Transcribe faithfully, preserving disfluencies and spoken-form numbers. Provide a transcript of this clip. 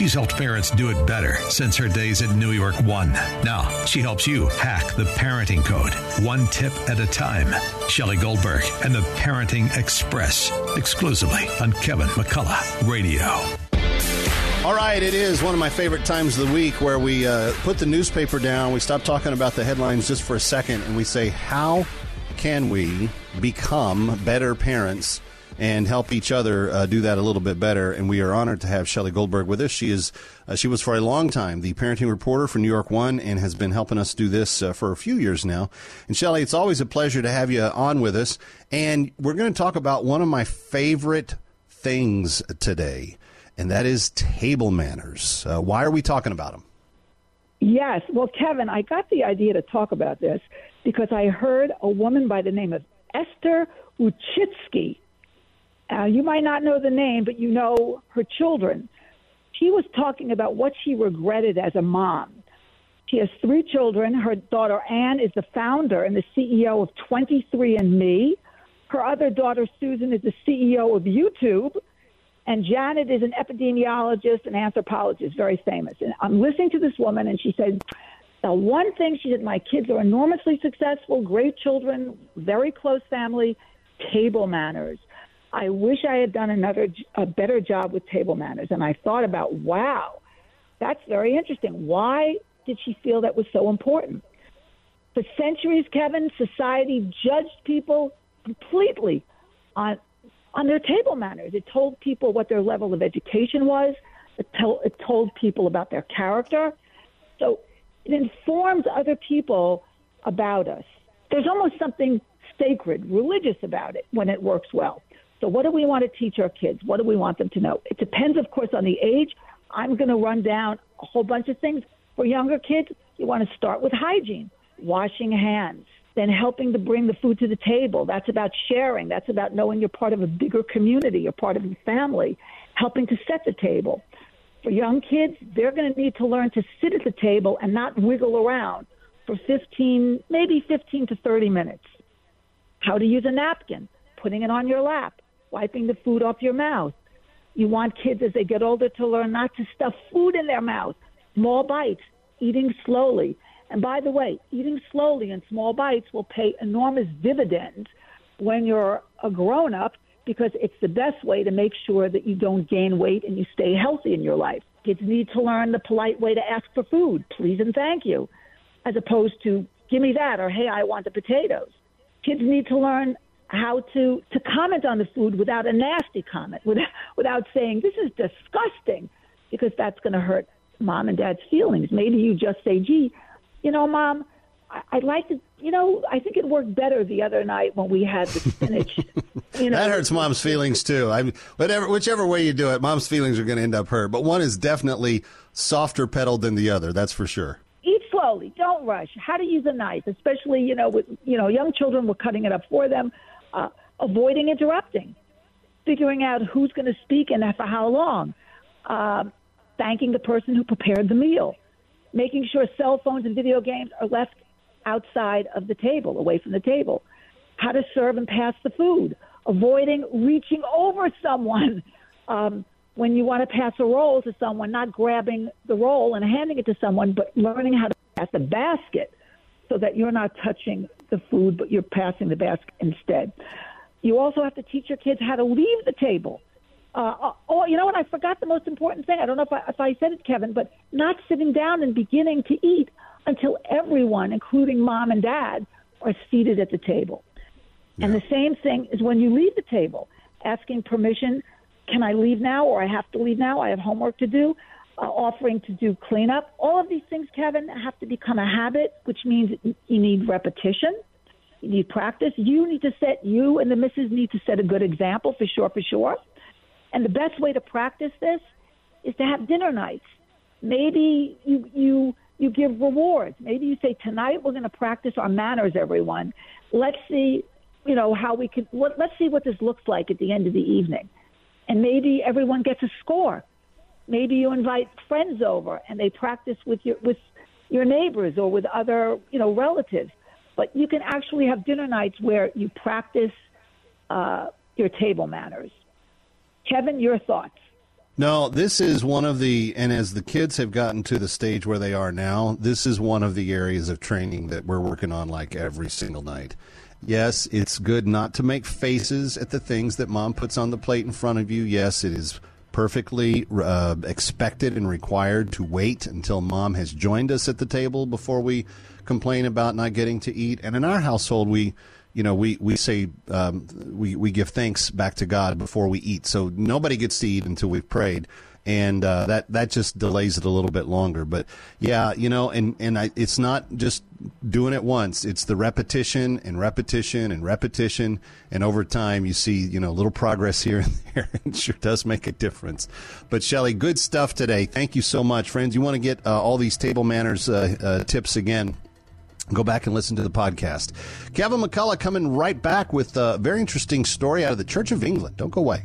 She's helped parents do it better since her days at New York One. Now she helps you hack the parenting code, one tip at a time. Shelley Goldberg and the Parenting Express, exclusively on Kevin McCullough Radio. All right, it is one of my favorite times of the week where we uh, put the newspaper down, we stop talking about the headlines just for a second, and we say, how can we become better parents and help each other uh, do that a little bit better? And we are honored to have Shelley Goldberg with us. She is uh, she was for a long time the parenting reporter for New York One and has been helping us do this uh, for a few years now. And Shelley, it's always a pleasure to have you on with us. And we're going to talk about one of my favorite things today, and that is table manners. Uh, why are we talking about them? Yes. Well, Kevin, I got the idea to talk about this because I heard a woman by the name of Esther Uchitsky. Uh, you might not know the name, but you know her children. She was talking about what she regretted as a mom. She has three children. Her daughter, Anne, is the founder and the C E O of twenty-three and me. Her other daughter, Susan, is the C E O of YouTube. And Janet is an epidemiologist and anthropologist, very famous. And I'm listening to this woman, and she said, the one thing she said, my kids are enormously successful, great children, very close family, table manners. I wish I had done another a better job with table manners. And I thought about, wow, that's very interesting. Why did she feel that was so important? For centuries, Kevin, society judged people completely on on their table manners. It told people what their level of education was. It, to- it told people about their character. So it informs other people about us. There's almost something sacred, religious about it when it works well. So what do we want to teach our kids? What do we want them to know? It depends, of course, on the age. I'm going to run down a whole bunch of things. For younger kids, you want to start with hygiene, washing hands, then helping to bring the food to the table. That's about sharing. That's about knowing you're part of a bigger community, you're part of a family, helping to set the table. For young kids, they're going to need to learn to sit at the table and not wiggle around for fifteen, maybe fifteen to thirty minutes. How to use a napkin, putting it on your lap, wiping the food off your mouth. You want kids as they get older to learn not to stuff food in their mouth, small bites, eating slowly. And by the way, eating slowly and small bites will pay enormous dividends when you're a grown-up because it's the best way to make sure that you don't gain weight and you stay healthy in your life. Kids need to learn the polite way to ask for food, please and thank you, as opposed to give me that or, hey, I want the potatoes. Kids need to learn how to, to comment on the food without a nasty comment, without, without saying, this is disgusting, because that's going to hurt mom and dad's feelings. Maybe you just say, gee, you know, Mom, I, I'd like to, you know, I think it worked better the other night when we had the spinach. You know, that hurts Mom's feelings, too. I mean, whatever, whichever way you do it, Mom's feelings are going to end up hurt. But one is definitely softer pedaled than the other. That's for sure. Eat slowly. Don't rush. How to use a knife, especially, you know, with, you know, young children, we're cutting it up for them. Uh, avoiding interrupting, figuring out who's going to speak and for how long, uh, thanking the person who prepared the meal, making sure cell phones and video games are left outside of the table, away from the table, how to serve and pass the food, avoiding reaching over someone um, when you want to pass a roll to someone, not grabbing the roll and handing it to someone, but learning how to pass the basket so that you're not touching the food, but you're passing the basket instead. You also have to teach your kids how to leave the table. Uh, oh, you know what? I forgot the most important thing. I don't know if I, if I said it, Kevin, but not sitting down and beginning to eat until everyone, including mom and dad, are seated at the table. Yeah. And the same thing is when you leave the table, asking permission, can I leave now, or I have to leave now, I have homework to do, uh, offering to do cleanup. All of these things, Kevin, have to become a habit, which means you need repetition. You need practice. You need to set, you and the missus need to set a good example, for sure, for sure. And the best way to practice this is to have dinner nights. Maybe you you you give rewards. Maybe you say, tonight we're going to practice our manners, everyone. Let's see, you know, how we can, what, let's see what this looks like at the end of the evening. And maybe everyone gets a score. Maybe you invite friends over and they practice with your with your neighbors or with other, you know, relatives. But you can actually have dinner nights where you practice uh, your table manners. Kevin, your thoughts? No, this is one of the, and as the kids have gotten to the stage where they are now, this is one of the areas of training that we're working on like every single night. Yes, it's good not to make faces at the things that mom puts on the plate in front of you. Yes, it is perfectly uh, expected and required to wait until mom has joined us at the table before we complain about not getting to eat. And in our household, we, you know, we we say um, we we give thanks back to God before we eat. So nobody gets to eat until we've prayed, and uh, that that just delays it a little bit longer. But yeah, you know, and and I, it's not just doing it once. It's the repetition and repetition and repetition, and over time you see, you know, little progress here and there. It sure does make a difference. But Shelley, good stuff today. Thank you so much, friends. You want to get uh, all these table manners uh, uh, tips again? Go back and listen to the podcast. Kevin McCullough coming right back with a very interesting story out of the Church of England. Don't go away.